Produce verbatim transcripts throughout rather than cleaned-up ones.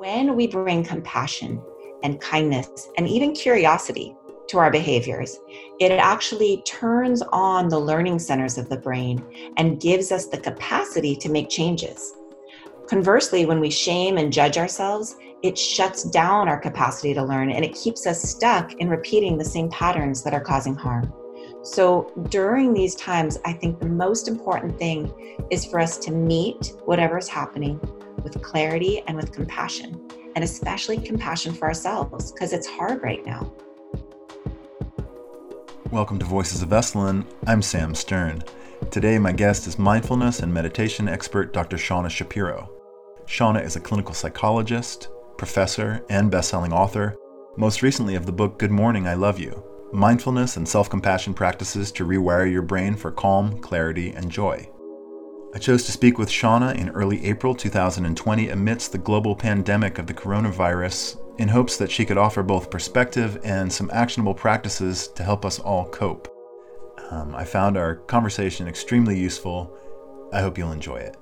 When we bring compassion and kindness and even curiosity to our behaviors, it actually turns on the learning centers of the brain and gives us the capacity to make changes. Conversely, when we shame and judge ourselves, it shuts down our capacity to learn and it keeps us stuck in repeating the same patterns that are causing harm. So during these times, I think the most important thing is for us to meet whatever is happening with clarity and with compassion, and especially compassion for ourselves, because it's hard right now. Welcome to Voices of Esalen. I'm Sam Stern. Today, my guest is mindfulness and meditation expert, Doctor Shauna Shapiro. Shauna is a clinical psychologist, professor, and best-selling author, most recently of the book, Good Morning, I Love You, Mindfulness and Self-Compassion Practices to Rewire Your Brain for Calm, Clarity, and Joy. I chose to speak with Shauna in early April two thousand twenty amidst the global pandemic of the coronavirus in hopes that she could offer both perspective and some actionable practices to help us all cope. Um, I found our conversation extremely useful. I hope you'll enjoy it.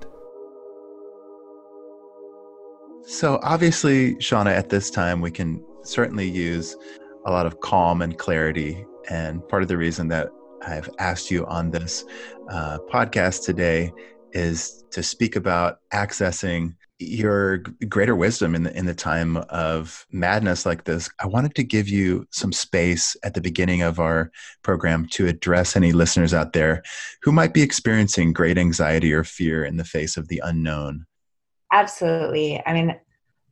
So obviously, Shauna, at this time, we can certainly use a lot of calm and clarity. And part of the reason that I've asked you on this uh, podcast today is to speak about accessing your greater wisdom in the, in the time of madness like this. I wanted to give you some space at the beginning of our program to address any listeners out there who might be experiencing great anxiety or fear in the face of the unknown. Absolutely. I mean,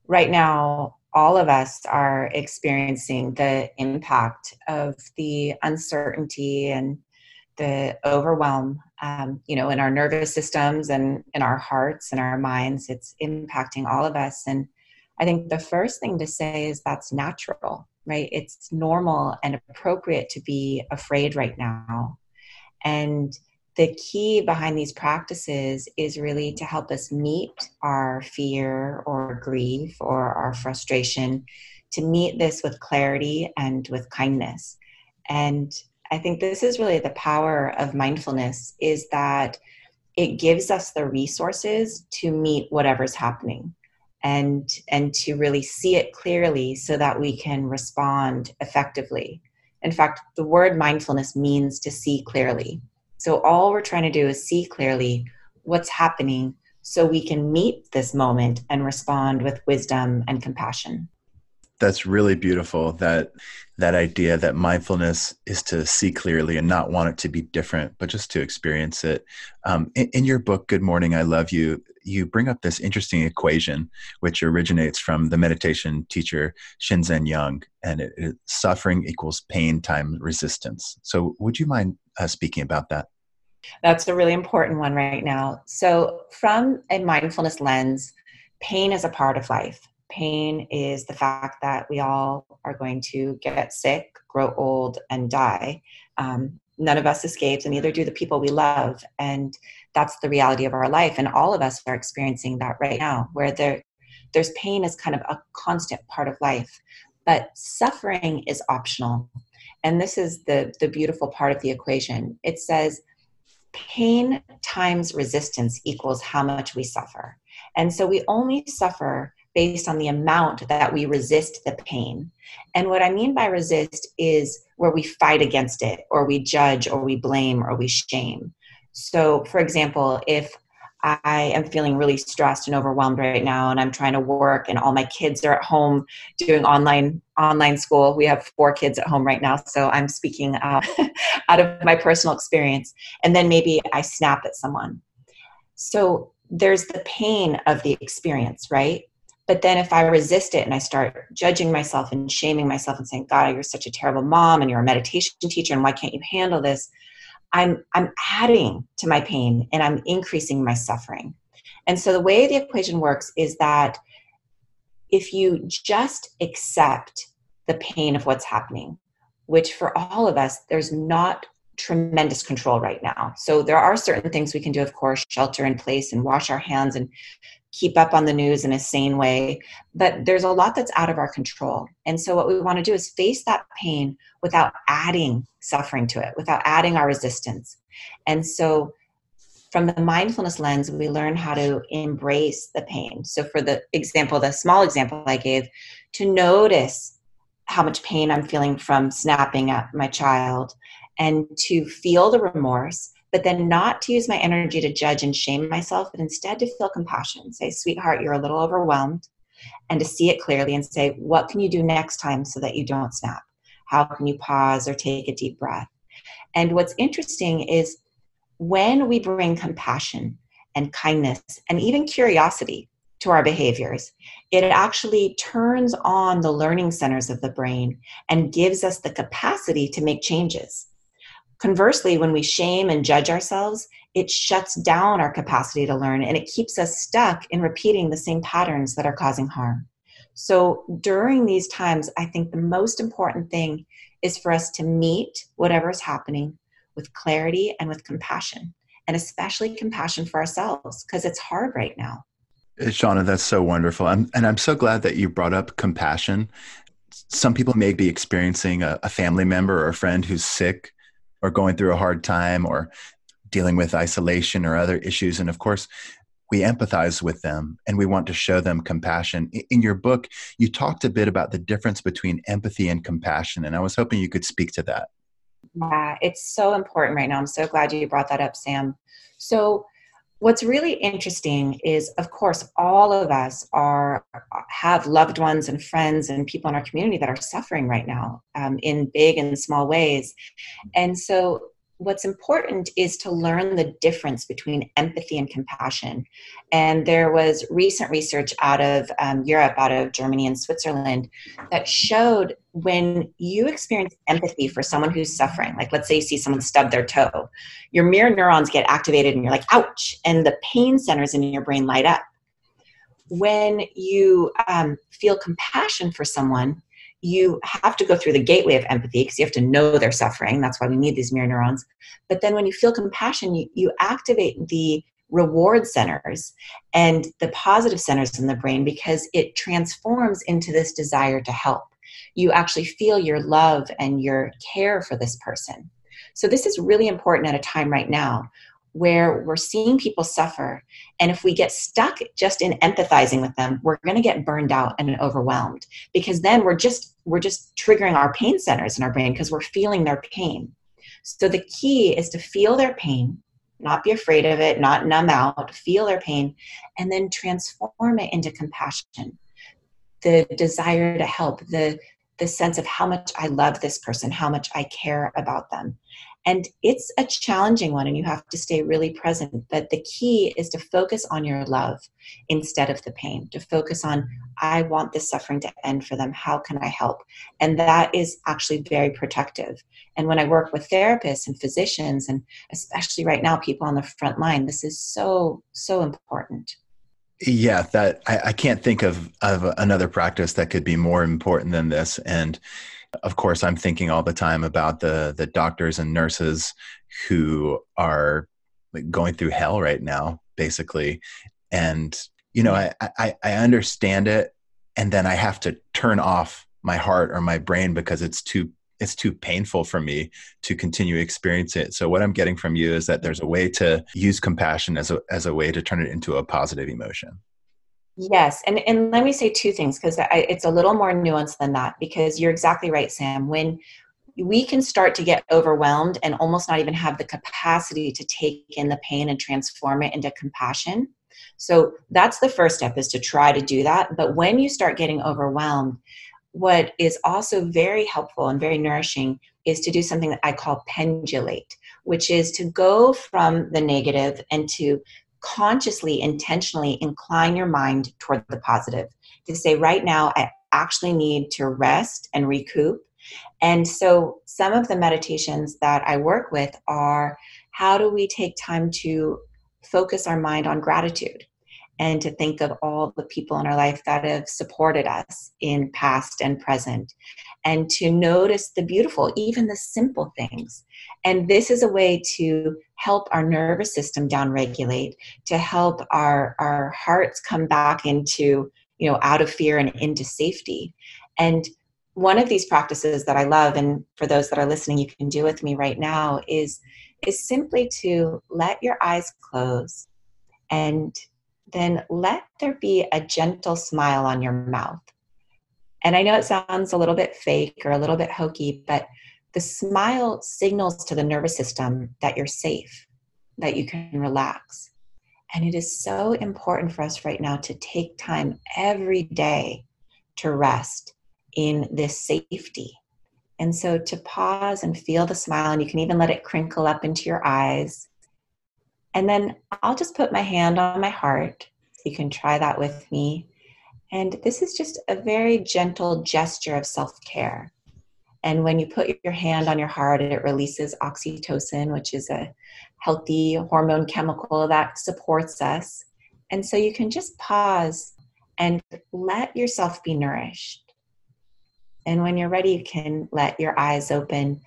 right now, all of us are experiencing the impact of the uncertainty and the overwhelm, um, you know, in our nervous systems and in our hearts and our minds. It's impacting all of us. And I think the first thing to say is that's natural, right? It's normal and appropriate to be afraid right now. And the key behind these practices is really to help us meet our fear or grief or our frustration, to meet this with clarity and with kindness. And I think this is really the power of mindfulness, is that it gives us the resources to meet whatever's happening and, and to really see it clearly so that we can respond effectively. In fact, the word mindfulness means to see clearly. So all we're trying to do is see clearly what's happening so we can meet this moment and respond with wisdom and compassion. That's really beautiful, that that idea that mindfulness is to see clearly and not want it to be different, but just to experience it. Um, in, in your book, Good Morning, I Love You, you bring up this interesting equation, which originates from the meditation teacher, Shinzen Young, and it, it, suffering equals pain times resistance. So would you mind uh, speaking about that? That's a really important one right now. So from a mindfulness lens, pain is a part of life. Pain is the fact that we all are going to get sick, grow old, and die. Um, none of us escapes, and neither do the people we love. And that's the reality of our life. And all of us are experiencing that right now, where there, there's pain is kind of a constant part of life. But suffering is optional. And this is the, the beautiful part of the equation. It says pain times resistance equals how much we suffer. And so we only suffer based on the amount that we resist the pain. And what I mean by resist is where we fight against it, or we judge, or we blame, or we shame. So, for example, if I am feeling really stressed and overwhelmed right now, and I'm trying to work, and all my kids are at home doing online online school. We have four kids at home right now, so I'm speaking uh, out of my personal experience. And then maybe I snap at someone. So there's the pain of the experience, right? But then if I resist it and I start judging myself and shaming myself and saying, God, you're such a terrible mom and you're a meditation teacher and why can't you handle this? I'm I'm adding to my pain and I'm increasing my suffering. And so the way the equation works is that if you just accept the pain of what's happening, which for all of us, there's not tremendous control right now. So there are certain things we can do, of course, shelter in place and wash our hands and keep up on the news in a sane way, but there's a lot that's out of our control. And so what we want to do is face that pain without adding suffering to it, without adding our resistance. And so from the mindfulness lens, we learn how to embrace the pain. So for the example, the small example I gave, to notice how much pain I'm feeling from snapping at my child and to feel the remorse, but then not to use my energy to judge and shame myself, but instead to feel compassion. Say, sweetheart, you're a little overwhelmed, and to see it clearly and say, what can you do next time so that you don't snap? How can you pause or take a deep breath? And what's interesting is when we bring compassion and kindness and even curiosity to our behaviors, it actually turns on the learning centers of the brain and gives us the capacity to make changes. Conversely, when we shame and judge ourselves, it shuts down our capacity to learn, and it keeps us stuck in repeating the same patterns that are causing harm. So during these times, I think the most important thing is for us to meet whatever's happening with clarity and with compassion, and especially compassion for ourselves, because it's hard right now. Shauna, that's so wonderful. I'm, and I'm so glad that you brought up compassion. Some people may be experiencing a, a family member or a friend who's sick or going through a hard time or dealing with isolation or other issues. And of course, we empathize with them and we want to show them compassion. In your book, you talked a bit about the difference between empathy and compassion, and I was hoping you could speak to that. Yeah, it's so important right now. I'm so glad you brought that up, Sam. So what's really interesting is, of course, all of us are have loved ones and friends and people in our community that are suffering right now um, in big and small ways. And so what's important is to learn the difference between empathy and compassion. And there was recent research out of um, Europe, out of Germany and Switzerland, that showed when you experience empathy for someone who's suffering, like let's say you see someone stub their toe, your mirror neurons get activated and you're like, ouch, and the pain centers in your brain light up. When you um, feel compassion for someone, you have to go through the gateway of empathy because you have to know they're suffering. That's why we need these mirror neurons. But then when you feel compassion, you, you activate the reward centers and the positive centers in the brain because it transforms into this desire to help. You actually feel your love and your care for this person. So this is really important at a time right now where we're seeing people suffer. And if we get stuck just in empathizing with them, we're going to get burned out and overwhelmed because then we're just we're just triggering our pain centers in our brain because we're feeling their pain. So the key is to feel their pain, not be afraid of it, not numb out, feel their pain, and then transform it into compassion, the desire to help, the the sense of how much I love this person, how much I care about them. And it's a challenging one, and you have to stay really present. But the key is to focus on your love instead of the pain, to focus on, I want this suffering to end for them. How can I help? And that is actually very protective. And when I work with therapists and physicians, and especially right now, people on the front line, this is so, so important. Yeah, that I, I can't think of, of another practice that could be more important than this. And of course, I'm thinking all the time about the the doctors and nurses who are going through hell right now, basically. And, you know, I, I, I understand it. And then I have to turn off my heart or my brain because it's too it's too painful for me to continue to experience it. So what I'm getting from you is that there's a way to use compassion as a as a way to turn it into a positive emotion. Yes. And, and let me say two things, because it's a little more nuanced than that, because you're exactly right, Sam. When we can start to get overwhelmed and almost not even have the capacity to take in the pain and transform it into compassion. So that's the first step, is to try to do that. But when you start getting overwhelmed, what is also very helpful and very nourishing is to do something that I call pendulate, which is to go from the negative and to consciously, intentionally incline your mind toward the positive, to say, right now, I actually need to rest and recoup. And so some of the meditations that I work with are, how do we take time to focus our mind on gratitude and to think of all the people in our life that have supported us in past and present, and to notice the beautiful, even the simple things. And this is a way to help our nervous system downregulate, to help our, our hearts come back into, you know, out of fear and into safety. And one of these practices that I love, and for those that are listening, you can do with me right now, is is simply to let your eyes close and then let there be a gentle smile on your mouth. And I know it sounds a little bit fake or a little bit hokey, but the smile signals to the nervous system that you're safe, that you can relax. And it is so important for us right now to take time every day to rest in this safety. And so to pause and feel the smile, and you can even let it crinkle up into your eyes. And then I'll just put my hand on my heart. You can try that with me. And this is just a very gentle gesture of self-care. And when you put your hand on your heart, it releases oxytocin, which is a healthy hormone chemical that supports us. And so you can just pause and let yourself be nourished. And when you're ready, you can let your eyes open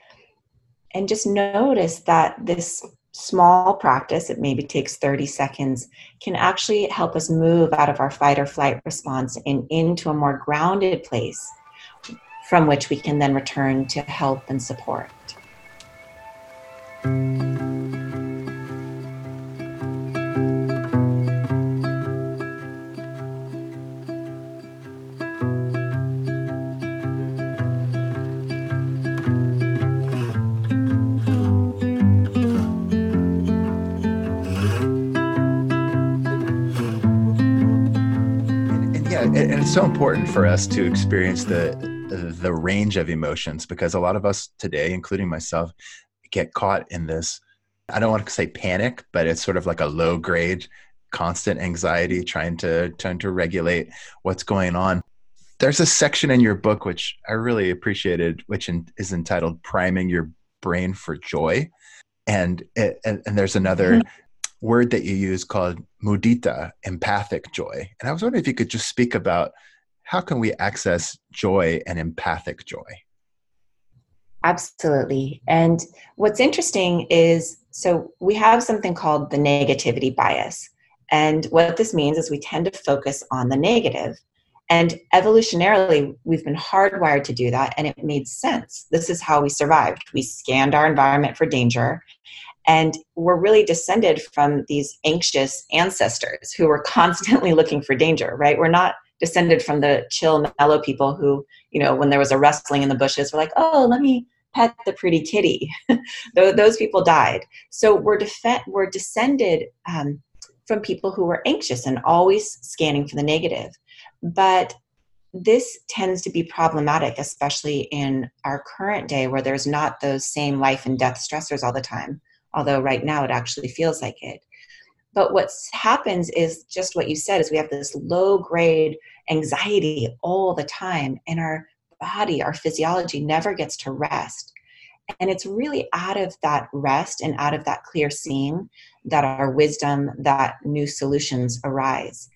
and just notice that this small practice, it maybe takes thirty seconds, can actually help us move out of our fight or flight response and into a more grounded place from which we can then return to help and support. And it's so important for us to experience the the range of emotions, because a lot of us today, including myself, get caught in this, I don't want to say panic, but it's sort of like a low grade, constant anxiety, trying to trying to regulate what's going on. There's a section in your book, which I really appreciated, which in, is entitled Priming Your Brain for Joy. And, and, and there's another mm-hmm. word that you use called mudita, empathic joy. And I was wondering if you could just speak about how can we access joy and empathic joy? Absolutely. And what's interesting is, so we have something called the negativity bias. And what this means is we tend to focus on the negative. And evolutionarily, we've been hardwired to do that. And it made sense. This is how we survived. We scanned our environment for danger. And we're really descended from these anxious ancestors who were constantly looking for danger, right? We're not descended from the chill, mellow people who, you know, when there was a rustling in the bushes, were like, oh, let me pet the pretty kitty. Those people died. So we're, def- we're descended um, from people who were anxious and always scanning for the negative. But this tends to be problematic, especially in our current day where there's not those same life and death stressors all the time. Although right now it actually feels like it. But what happens is just what you said, is we have this low-grade anxiety all the time, and our body, our physiology never gets to rest. And it's really out of that rest and out of that clear seeing that our wisdom, that new solutions arise.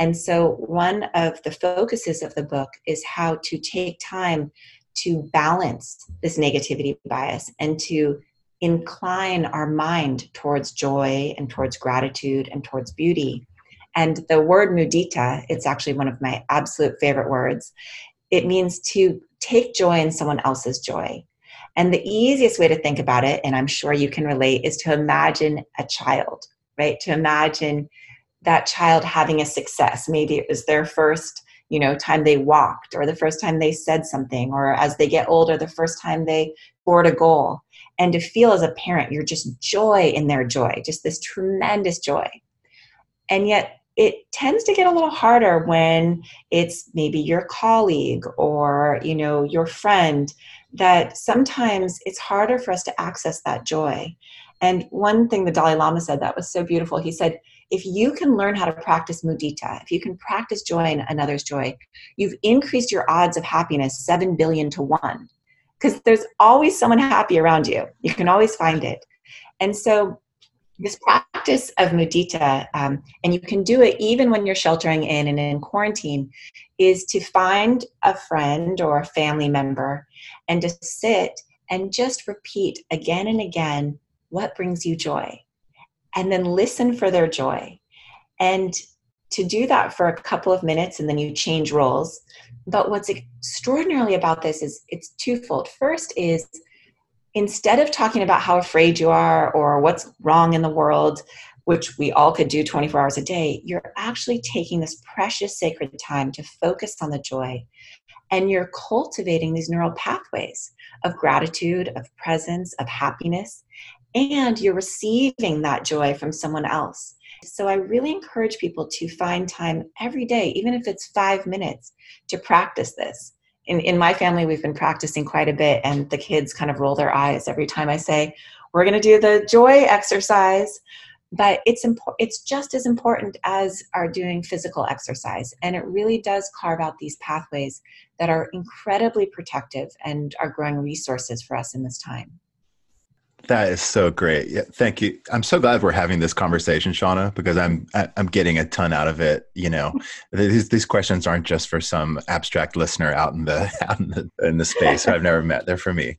And so one of the focuses of the book is how to take time to balance this negativity bias and to incline our mind towards joy and towards gratitude and towards beauty. And the word mudita, it's actually one of my absolute favorite words. It means to take joy in someone else's joy. And the easiest way to think about it, and I'm sure you can relate, is to imagine a child, right? To imagine that child having a success. Maybe it was their first, you know, time they walked, or the first time they said something, or as they get older, the first time they scored a goal. And to feel as a parent, you're just joy in their joy, just this tremendous joy. And yet it tends to get a little harder when it's maybe your colleague or, you know, your friend, that sometimes it's harder for us to access that joy. And one thing the Dalai Lama said that was so beautiful, he said, if you can learn how to practice mudita, if you can practice joy in another's joy, you've increased your odds of happiness seven billion to one. Because there's always someone happy around you. You can always find it. And so this practice of mudita, um, and you can do it even when you're sheltering in and in quarantine, is to find a friend or a family member and to sit and just repeat again and again, what brings you joy? And then listen for their joy. And to do that for a couple of minutes, and then you change roles. But what's extraordinarily about this is it's twofold. First is instead of talking about how afraid you are or what's wrong in the world, which we all could do twenty-four hours a day, you're actually taking this precious sacred time to focus on the joy. And you're cultivating these neural pathways of gratitude, of presence, of happiness, and you're receiving that joy from someone else. So I really encourage people to find time every day, even if it's five minutes, to practice this. In, in my family, we've been practicing quite a bit, and the kids kind of roll their eyes every time I say, we're going to do the joy exercise. But it's important. It's just as important as our doing physical exercise. And it really does carve out these pathways that are incredibly protective and are growing resources for us in this time. That is so great. Yeah, thank you. I'm so glad we're having this conversation, Shauna, because I'm I'm getting a ton out of it. You know, these these questions aren't just for some abstract listener out in the out in the in the space who I've never met. They're for me.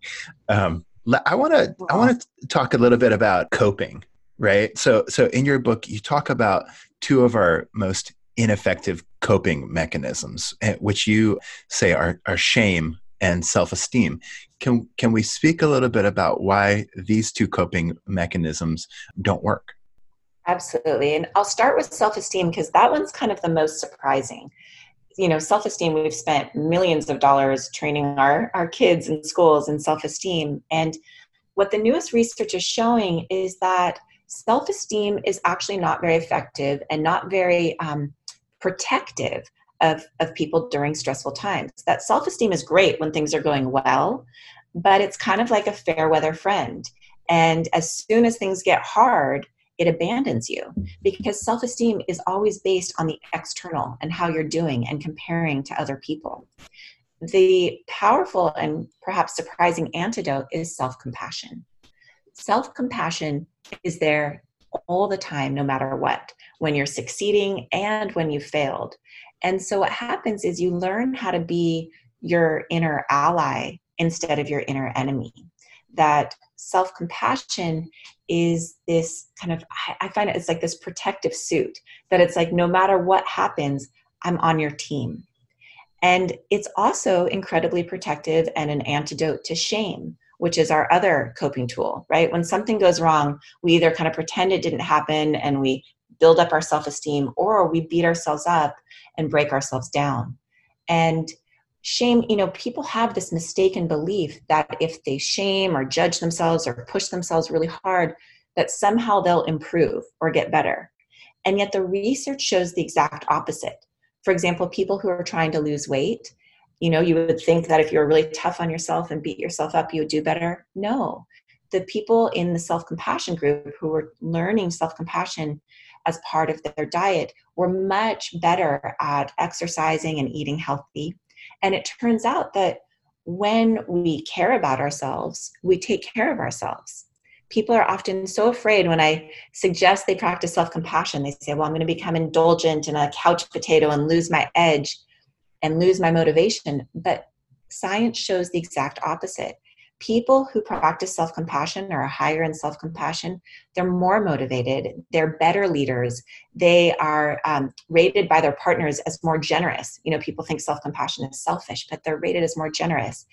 Um, I want to I want to talk a little bit about coping. Right. So, so in your book, you talk about two of our most ineffective coping mechanisms, which you say are, are shame and self-esteem. Can, can we speak a little bit about why these two coping mechanisms don't work? Absolutely. And I'll start with self-esteem because that one's kind of the most surprising. You know, self-esteem, we've spent millions of dollars training our, our kids in schools in self-esteem. And what the newest research is showing is that self-esteem is actually not very effective and not very um, protective of, of people during stressful times. That self-esteem is great when things are going well, but it's kind of like a fair weather friend. And as soon as things get hard, it abandons you because self-esteem is always based on the external and how you're doing and comparing to other people. The powerful and perhaps surprising antidote is self-compassion. Self-compassion is there all the time, no matter what, when you're succeeding and when you failed. And so what happens is you learn how to be your inner ally instead of your inner enemy. That self-compassion is this kind of, I find it, it's like this protective suit, that it's like, no matter what happens, I'm on your team. And it's also incredibly protective and an antidote to shame, which is our other coping tool, right? When something goes wrong, we either kind of pretend it didn't happen and we build up our self-esteem, or we beat ourselves up and break ourselves down. And shame, you know, people have this mistaken belief that if they shame or judge themselves or push themselves really hard, that somehow they'll improve or get better. And yet the research shows the exact opposite. For example, people who are trying to lose weight, you know, you would think that if you were really tough on yourself and beat yourself up, you would do better. No, the people in the self-compassion group who were learning self-compassion as part of their diet were much better at exercising and eating healthy. And it turns out that when we care about ourselves, we take care of ourselves. People are often so afraid when I suggest they practice self-compassion, they say, well, I'm going to become indulgent and a couch potato and lose my edge and lose my motivation. But science shows the exact opposite. People who practice self-compassion or are higher in self-compassion, they're more motivated, they're better leaders, they are um, rated by their partners as more generous. You know, people think self-compassion is selfish, but they're rated as more generous.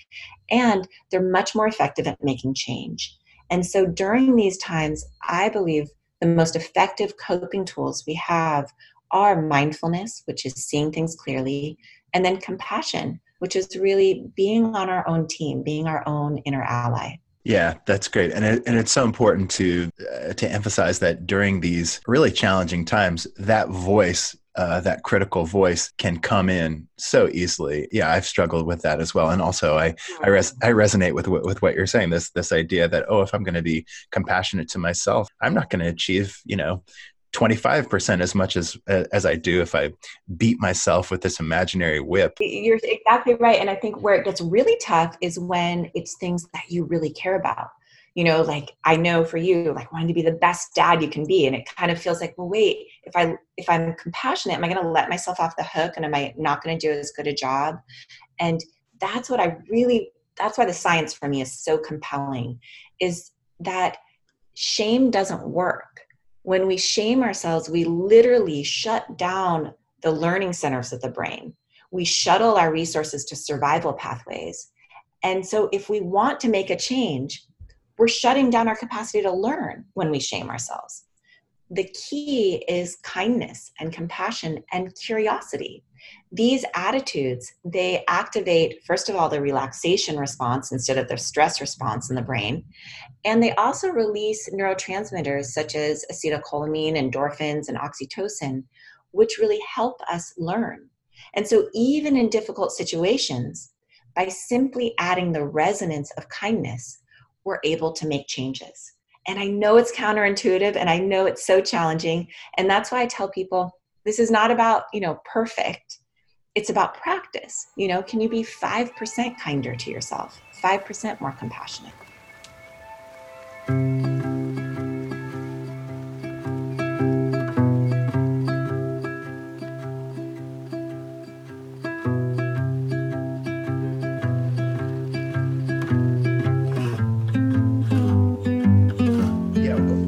And they're much more effective at making change. And so during these times, I believe the most effective coping tools we have are mindfulness, which is seeing things clearly, and then compassion, which is really being on our own team, being our own inner ally. Yeah, that's great. And it, and it's so important to uh, to emphasize that during these really challenging times, that voice, uh, that critical voice can come in so easily. Yeah, I've struggled with that as well. And also I I, res- I resonate with, with what you're saying, this this idea that, oh, if I'm going to be compassionate to myself, I'm not going to achieve, you know, twenty-five percent as much as as I do if I beat myself with this imaginary whip. You're exactly right. And I think where it gets really tough is when it's things that you really care about. You know, like I know for you, like wanting to be the best dad you can be. And it kind of feels like, well, wait, if I, if I'm compassionate, am I going to let myself off the hook? And am I not going to do as good a job? And that's what I really, that's why the science for me is so compelling, is that shame doesn't work. When we shame ourselves, we literally shut down the learning centers of the brain. We shuttle our resources to survival pathways. And so if we want to make a change, we're shutting down our capacity to learn when we shame ourselves. The key is kindness and compassion and curiosity. These attitudes, they activate, first of all, the relaxation response instead of the stress response in the brain. And they also release neurotransmitters such as acetylcholamine, endorphins, and oxytocin, which really help us learn. And so even in difficult situations, by simply adding the resonance of kindness, we're able to make changes. And I know it's counterintuitive, and I know it's so challenging. And that's why I tell people, this is not about, you know, perfect. It's about practice. You know, can you be five percent kinder to yourself, five percent more compassionate?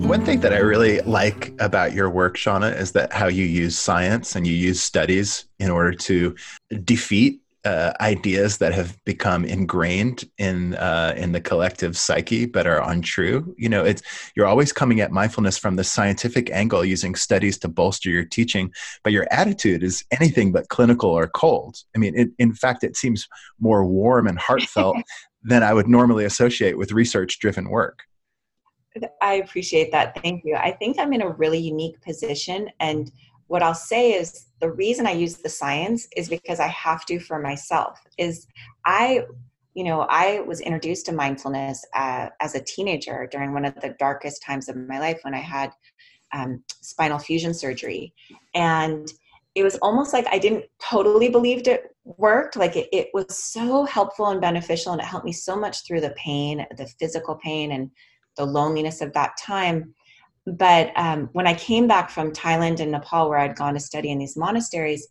One thing that I really like about your work, Shauna, is that how you use science and you use studies in order to defeat uh, ideas that have become ingrained in uh, in the collective psyche but are untrue. You know, it's you're always coming at mindfulness from the scientific angle, using studies to bolster your teaching, but your attitude is anything but clinical or cold. I mean, it, in fact, it seems more warm and heartfelt than I would normally associate with research-driven work. I appreciate that. Thank you. I think I'm in a really unique position. And what I'll say is the reason I use the science is because I have to for myself. Is I, you know, I was introduced to mindfulness uh, as a teenager during one of the darkest times of my life when I had um, spinal fusion surgery. And it was almost like I didn't totally believe it worked. Like it, it was so helpful and beneficial, and it helped me so much through the pain, the physical pain, and the loneliness of that time. But um, when I came back from Thailand and Nepal, where I'd gone to study in these monasteries,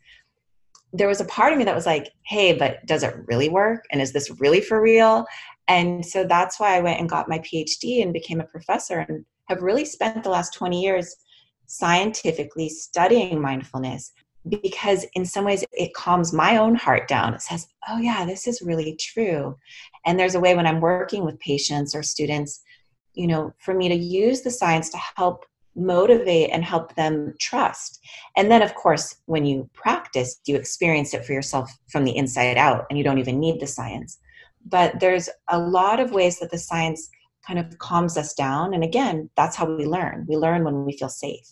there was a part of me that was like, hey, but does it really work? And is this really for real? And so that's why I went and got my P H D and became a professor, and have really spent the last twenty years scientifically studying mindfulness, because in some ways it calms my own heart down. It says, oh yeah, this is really true. And there's a way when I'm working with patients or students, you know, for me to use the science to help motivate and help them trust. And then, of course, when you practice, you experience it for yourself from the inside out, and you don't even need the science. But there's a lot of ways that the science kind of calms us down. And again, that's how we learn. We learn when we feel safe.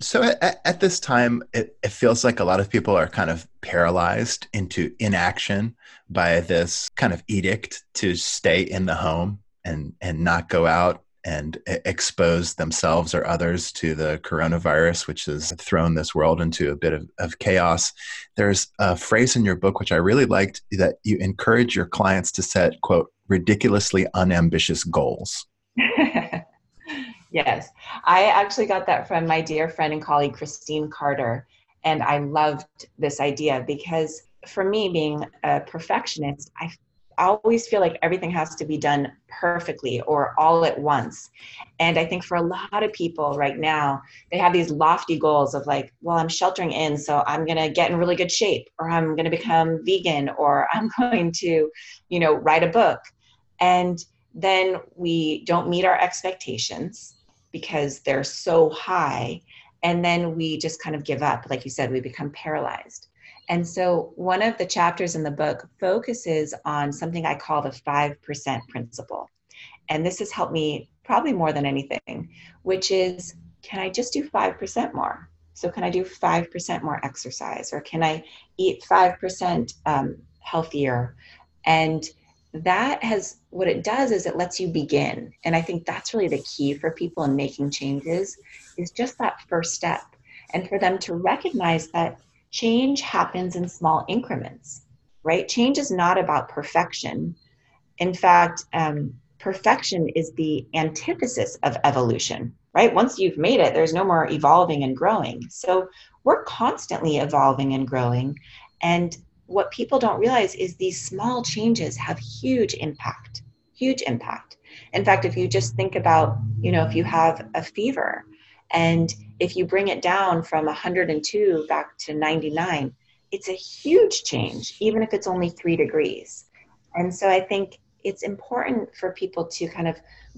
So at, at this time, it, it feels like a lot of people are kind of paralyzed into inaction by this kind of edict to stay in the home and and not go out and expose themselves or others to the coronavirus, which has thrown this world into a bit of, of chaos. There's a phrase in your book, which I really liked, that you encourage your clients to set, quote, ridiculously unambitious goals. Yes. I actually got that from my dear friend and colleague, Christine Carter. And I loved this idea because for me, being a perfectionist, I I always feel like everything has to be done perfectly or all at once. And I think for a lot of people right now, they have these lofty goals of like, well, I'm sheltering in, so I'm going to get in really good shape, or I'm going to become vegan, or I'm going to, you know, write a book. And then we don't meet our expectations because they're so high. And then we just kind of give up. Like you said, we become paralyzed. And so one of the chapters in the book focuses on something I call the five percent principle. And this has helped me probably more than anything, which is, can I just do five percent more? So can I do five percent more exercise, or can I eat five percent um, healthier? And that has, what it does is it lets you begin. And I think that's really the key for people in making changes, is just that first step. And for them to recognize that change happens in small increments, right? Change is not about perfection. In fact, um, perfection is the antithesis of evolution, right? Once you've made it, there's no more evolving and growing. So we're constantly evolving and growing. And what people don't realize is these small changes have huge impact, huge impact. In fact, if you just think about, you know, if you have a fever, and if you bring it down from one hundred two back to ninety-nine, it's a huge change, even if it's only three degrees. And so I think it's important for people to kind of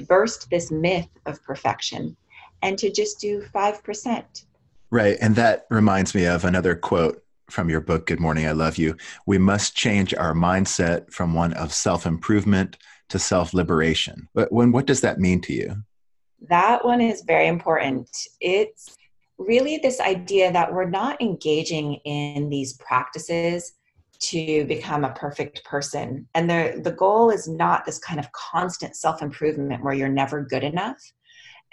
burst this myth of perfection and to just do five percent. Right. And that reminds me of another quote from your book, Good Morning, I Love You. We must change our mindset from one of self-improvement to self-liberation. But when, what does that mean to you? That one is very important. It's really this idea that we're not engaging in these practices to become a perfect person. And the, the goal is not this kind of constant self-improvement where you're never good enough.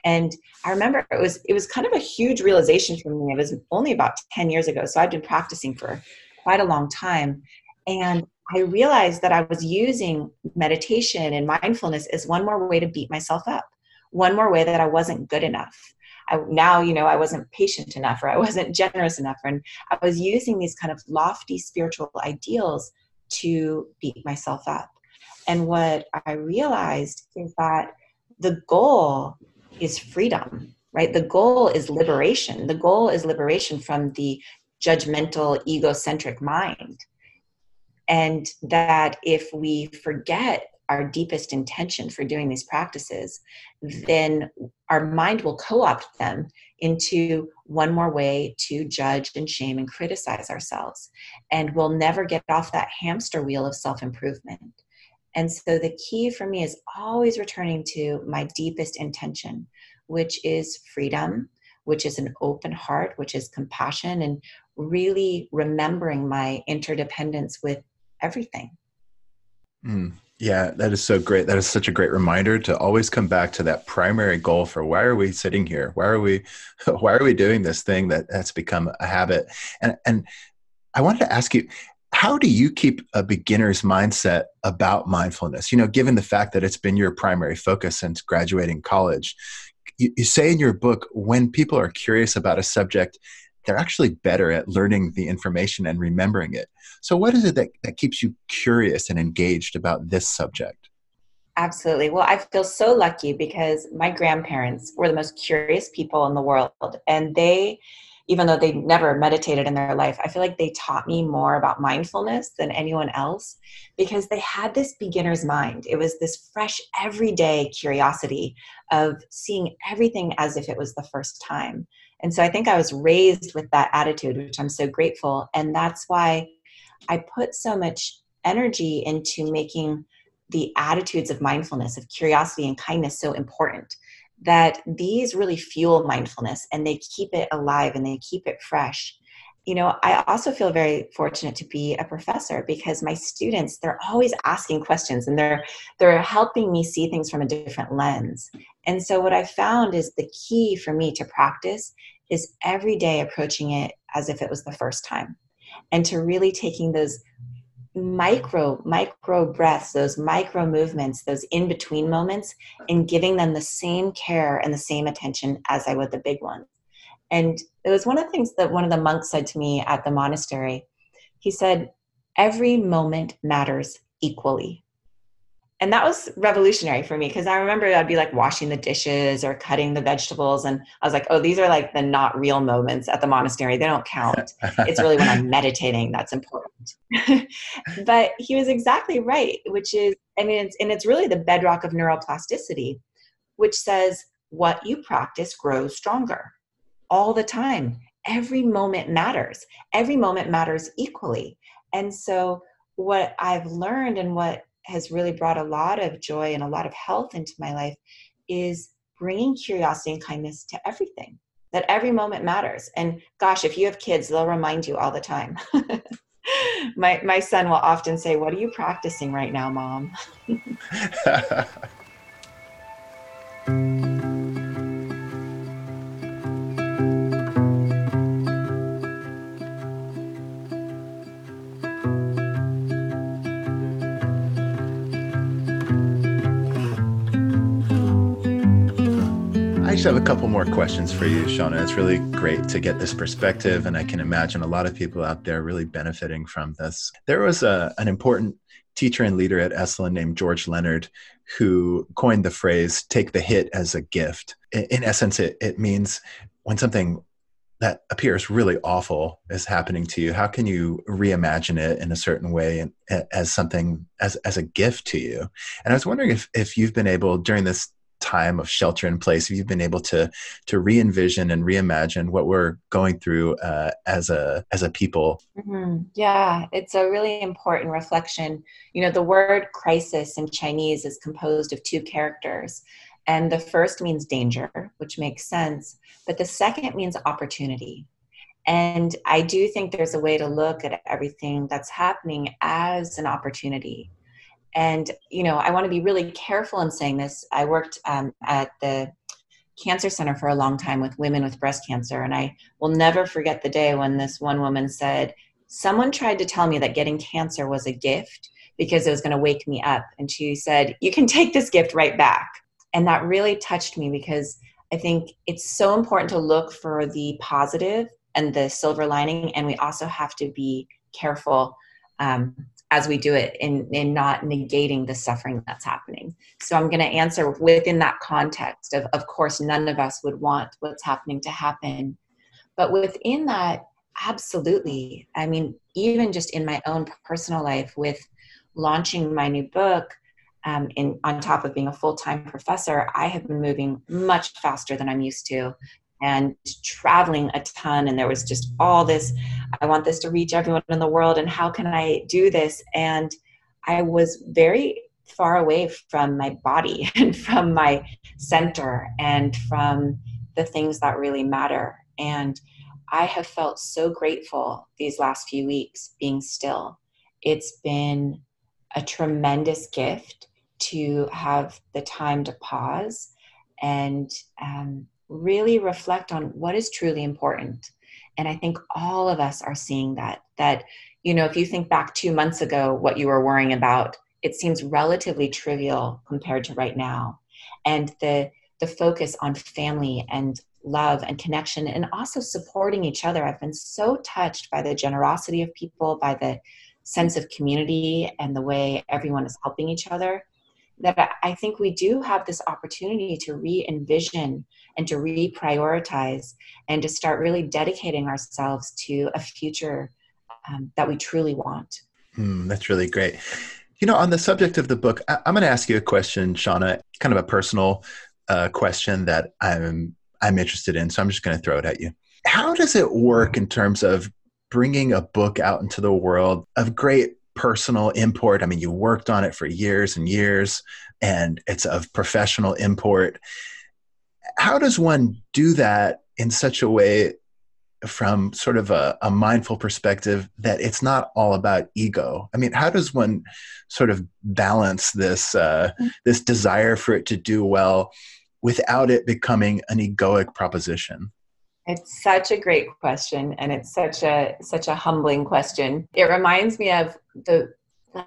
And I remember it was it was kind of a huge realization for me. It was only about ten years ago. So I've been practicing for quite a long time. And I realized that I was using meditation and mindfulness as one more way to beat myself up, one more way that I wasn't good enough. I, now, you know, I wasn't patient enough, or I wasn't generous enough. And I was using these kind of lofty spiritual ideals to beat myself up. And what I realized is that the goal is freedom, right? The goal is liberation. The goal is liberation from the judgmental, egocentric mind. And that if we forget our deepest intention for doing these practices, then our mind will co-opt them into one more way to judge and shame and criticize ourselves. And we'll never get off that hamster wheel of self-improvement. And so the key for me is always returning to my deepest intention, which is freedom, which is an open heart, which is compassion, and really remembering my interdependence with everything. Mm, yeah, that is so great. That is such a great reminder to always come back to that primary goal for why are we sitting here? Why are we, why are we doing this thing that that's become a habit? And, and I wanted to ask you, how do you keep a beginner's mindset about mindfulness? You know, given the fact that it's been your primary focus since graduating college, you, you say in your book, when people are curious about a subject, they're actually better at learning the information and remembering it. So what is it that, that keeps you curious and engaged about this subject? Absolutely. Well, I feel so lucky because my grandparents were the most curious people in the world, and they even though they never meditated in their life, I feel like they taught me more about mindfulness than anyone else because they had this beginner's mind. It was this fresh, everyday curiosity of seeing everything as if it was the first time. And so I think I was raised with that attitude, which I'm so grateful. And that's why I put so much energy into making the attitudes of mindfulness, of curiosity and kindness so important. That these really fuel mindfulness and they keep it alive and they keep it fresh. You know, I also feel very fortunate to be a professor because my students, they're always asking questions and they're they're helping me see things from a different lens. And so what I found is the key for me to practice is every day approaching it as if it was the first time and to really taking those micro, micro breaths, those micro movements, those in-between moments, and giving them the same care and the same attention as I would the big ones. And it was one of the things that one of the monks said to me at the monastery. He said, every moment matters equally. And that was revolutionary for me because I remember I'd be like washing the dishes or cutting the vegetables. And I was like, oh, these are like the not real moments at the monastery. They don't count. It's really when I'm meditating that's important. But he was exactly right, which is, and it's, and it's really the bedrock of neuroplasticity, which says what you practice grows stronger all the time. Every moment matters. Every moment matters equally. And so what I've learned and what has really brought a lot of joy and a lot of health into my life is bringing curiosity and kindness to everything, that every moment matters. And gosh, if you have kids, they'll remind you all the time. my my son will often say, what are you practicing right now, Mom? I just have a couple more questions for you, Shauna. It's really great to get this perspective, and I can imagine a lot of people out there really benefiting from this. There was a, an important teacher and leader at Esalen named George Leonard who coined the phrase, take the hit as a gift. In, in essence, it, it means when something that appears really awful is happening to you? How can you reimagine it in a certain way and as something, as, as a gift to you? And I was wondering if, if you've been able, during this time of shelter in place, if you've been able to, to re-envision and reimagine what we're going through uh, as a, as a people. Mm-hmm. Yeah, it's a really important reflection. You know, the word crisis in Chinese is composed of two characters. And the first means danger, which makes sense. But the second means opportunity. And I do think there's a way to look at everything that's happening as an opportunity. And, you know, I want to be really careful in saying this. I worked um, at the cancer center for a long time with women with breast cancer. And I will never forget the day when this one woman said, someone tried to tell me that getting cancer was a gift because it was going to wake me up. And she said, you can take this gift right back. And that really touched me, because I think it's so important to look for the positive and the silver lining. And we also have to be careful um, as we do it in, in not negating the suffering that's happening. So I'm going to answer within that context of, of course, none of us would want what's happening to happen. But within that, absolutely. I mean, even just in my own personal life with launching my new book, Um, and on top of being a full-time professor, I have been moving much faster than I'm used to and traveling a ton. And there was just all this, I want this to reach everyone in the world, and how can I do this? And I was very far away from my body and from my center and from the things that really matter. And I have felt so grateful these last few weeks being still. It's been a tremendous gift to have the time to pause and um, really reflect on what is truly important. And I think all of us are seeing that, that, you know, if you think back two months ago, what you were worrying about, it seems relatively trivial compared to right now. And the, the focus on family and love and connection, and also supporting each other. I've been so touched by the generosity of people, by the sense of community and the way everyone is helping each other, that I think we do have this opportunity to re-envision and to reprioritize and to start really dedicating ourselves to a future um, that we truly want. Mm, that's really great. You know, on the subject of the book, I- I'm going to ask you a question, Shauna, kind of a personal uh, question that I'm, I'm interested in. So I'm just going to throw it at you. How does it work in terms of bringing a book out into the world of great personal import? I mean, you worked on it for years and years, and it's of professional import. How does one do that in such a way, from sort of a, a mindful perspective, that it's not all about ego? I mean, how does one sort of balance this uh, this desire for it to do well without it becoming an egoic proposition? It's such a great question, and it's such a such a humbling question. It reminds me of the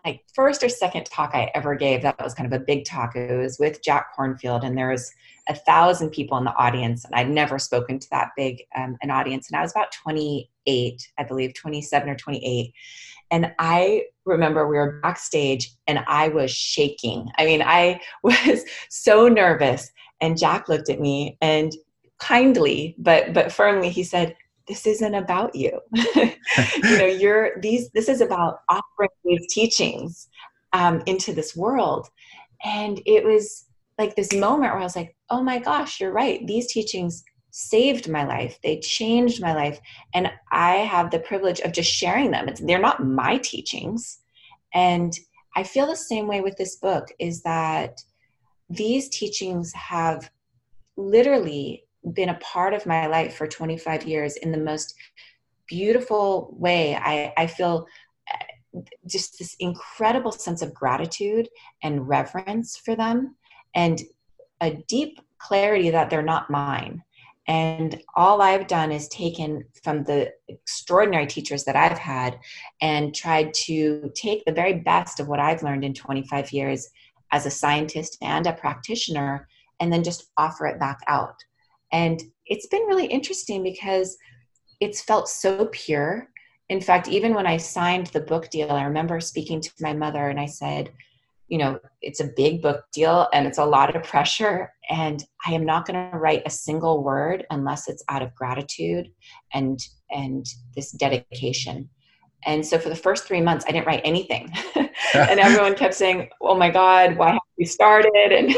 like first or second talk I ever gave. That was kind of a big talk. It was with Jack Kornfield, and there was a thousand people in the audience, and I'd never spoken to that big um, an audience. And I was about twenty-eight, I believe, twenty-seven or twenty-eight. And I remember we were backstage, and I was shaking. I mean, I was so nervous. And Jack looked at me and kindly, but but firmly, he said, "This isn't about you. you know, you're these. This is about offering these teachings um, into this world." And it was like this moment where I was like, "Oh my gosh, you're right. These teachings saved my life. They changed my life, and I have the privilege of just sharing them. It's, they're not my teachings." And I feel the same way with this book. Is that these teachings have literally been a part of my life for twenty-five years in the most beautiful way. I, I feel just this incredible sense of gratitude and reverence for them, and a deep clarity that they're not mine. And all I've done is taken from the extraordinary teachers that I've had and tried to take the very best of what I've learned in twenty-five years as a scientist and a practitioner, and then just offer it back out. And it's been really interesting because it's felt so pure. In fact, even when I signed the book deal, I remember speaking to my mother and I said, you know, it's a big book deal and it's a lot of pressure, and I am not going to write a single word unless it's out of gratitude and, and this dedication. And so for the first three months, I didn't write anything. And everyone kept saying, oh my God, why haven't we started? And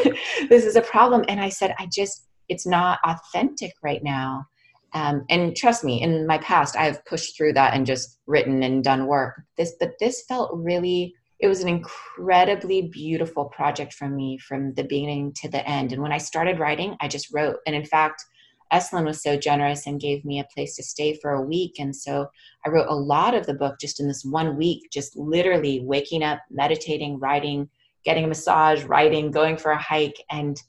this is a problem. And I said, I just, it's not authentic right now. Um, and trust me, in my past, I have pushed through that and just written and done work. This, but this felt really, it was an incredibly beautiful project for me from the beginning to the end. And when I started writing, I just wrote. And in fact, Esalen was so generous and gave me a place to stay for a week. And so I wrote a lot of the book just in this one week, just literally waking up, meditating, writing, getting a massage, writing, going for a hike. And,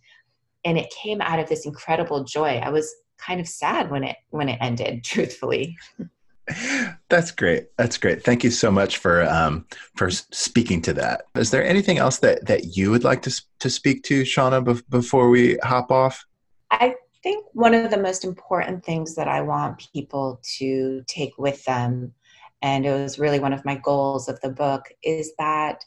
and it came out of this incredible joy. I was kind of sad when it, when it ended, truthfully. That's great. That's great. Thank you so much for, um, for speaking to that. Is there anything else that, that you would like to, to speak to, Shauna, be- before we hop off? I think one of the most important things that I want people to take with them, and it was really one of my goals of the book, is that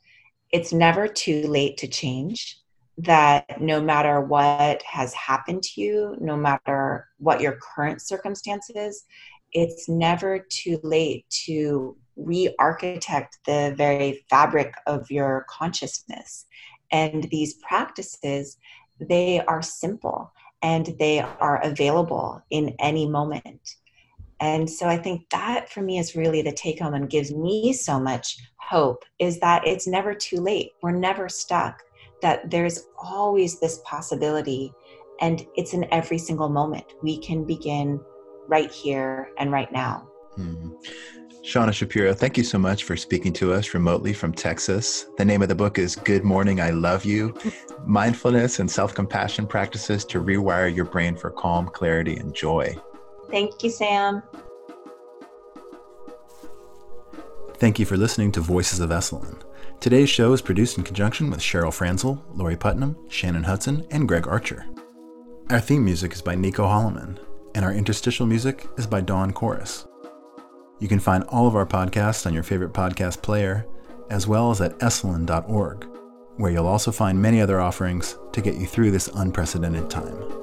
it's never too late to change. That no matter what has happened to you, no matter what your current circumstances, it's never too late to re-architect the very fabric of your consciousness. And these practices, they are simple and they are available in any moment. And so I think that for me is really the take home and gives me so much hope, is that it's never too late. We're never stuck. That there's always this possibility, and it's in every single moment. We can begin right here and right now. Mm-hmm. Shauna Shapiro, thank you so much for speaking to us remotely from Texas. The name of the book is Good Morning, I Love You, Mindfulness and Self-Compassion Practices to Rewire Your Brain for Calm, Clarity, and Joy. Thank you, Sam. Thank you for listening to Voices of Esalen. Today's show is produced in conjunction with Cheryl Franzel, Lori Putnam, Shannon Hudson, and Greg Archer. Our theme music is by Nico Holloman, and our interstitial music is by Dawn Chorus. You can find all of our podcasts on your favorite podcast player, as well as at esalen dot org, where you'll also find many other offerings to get you through this unprecedented time.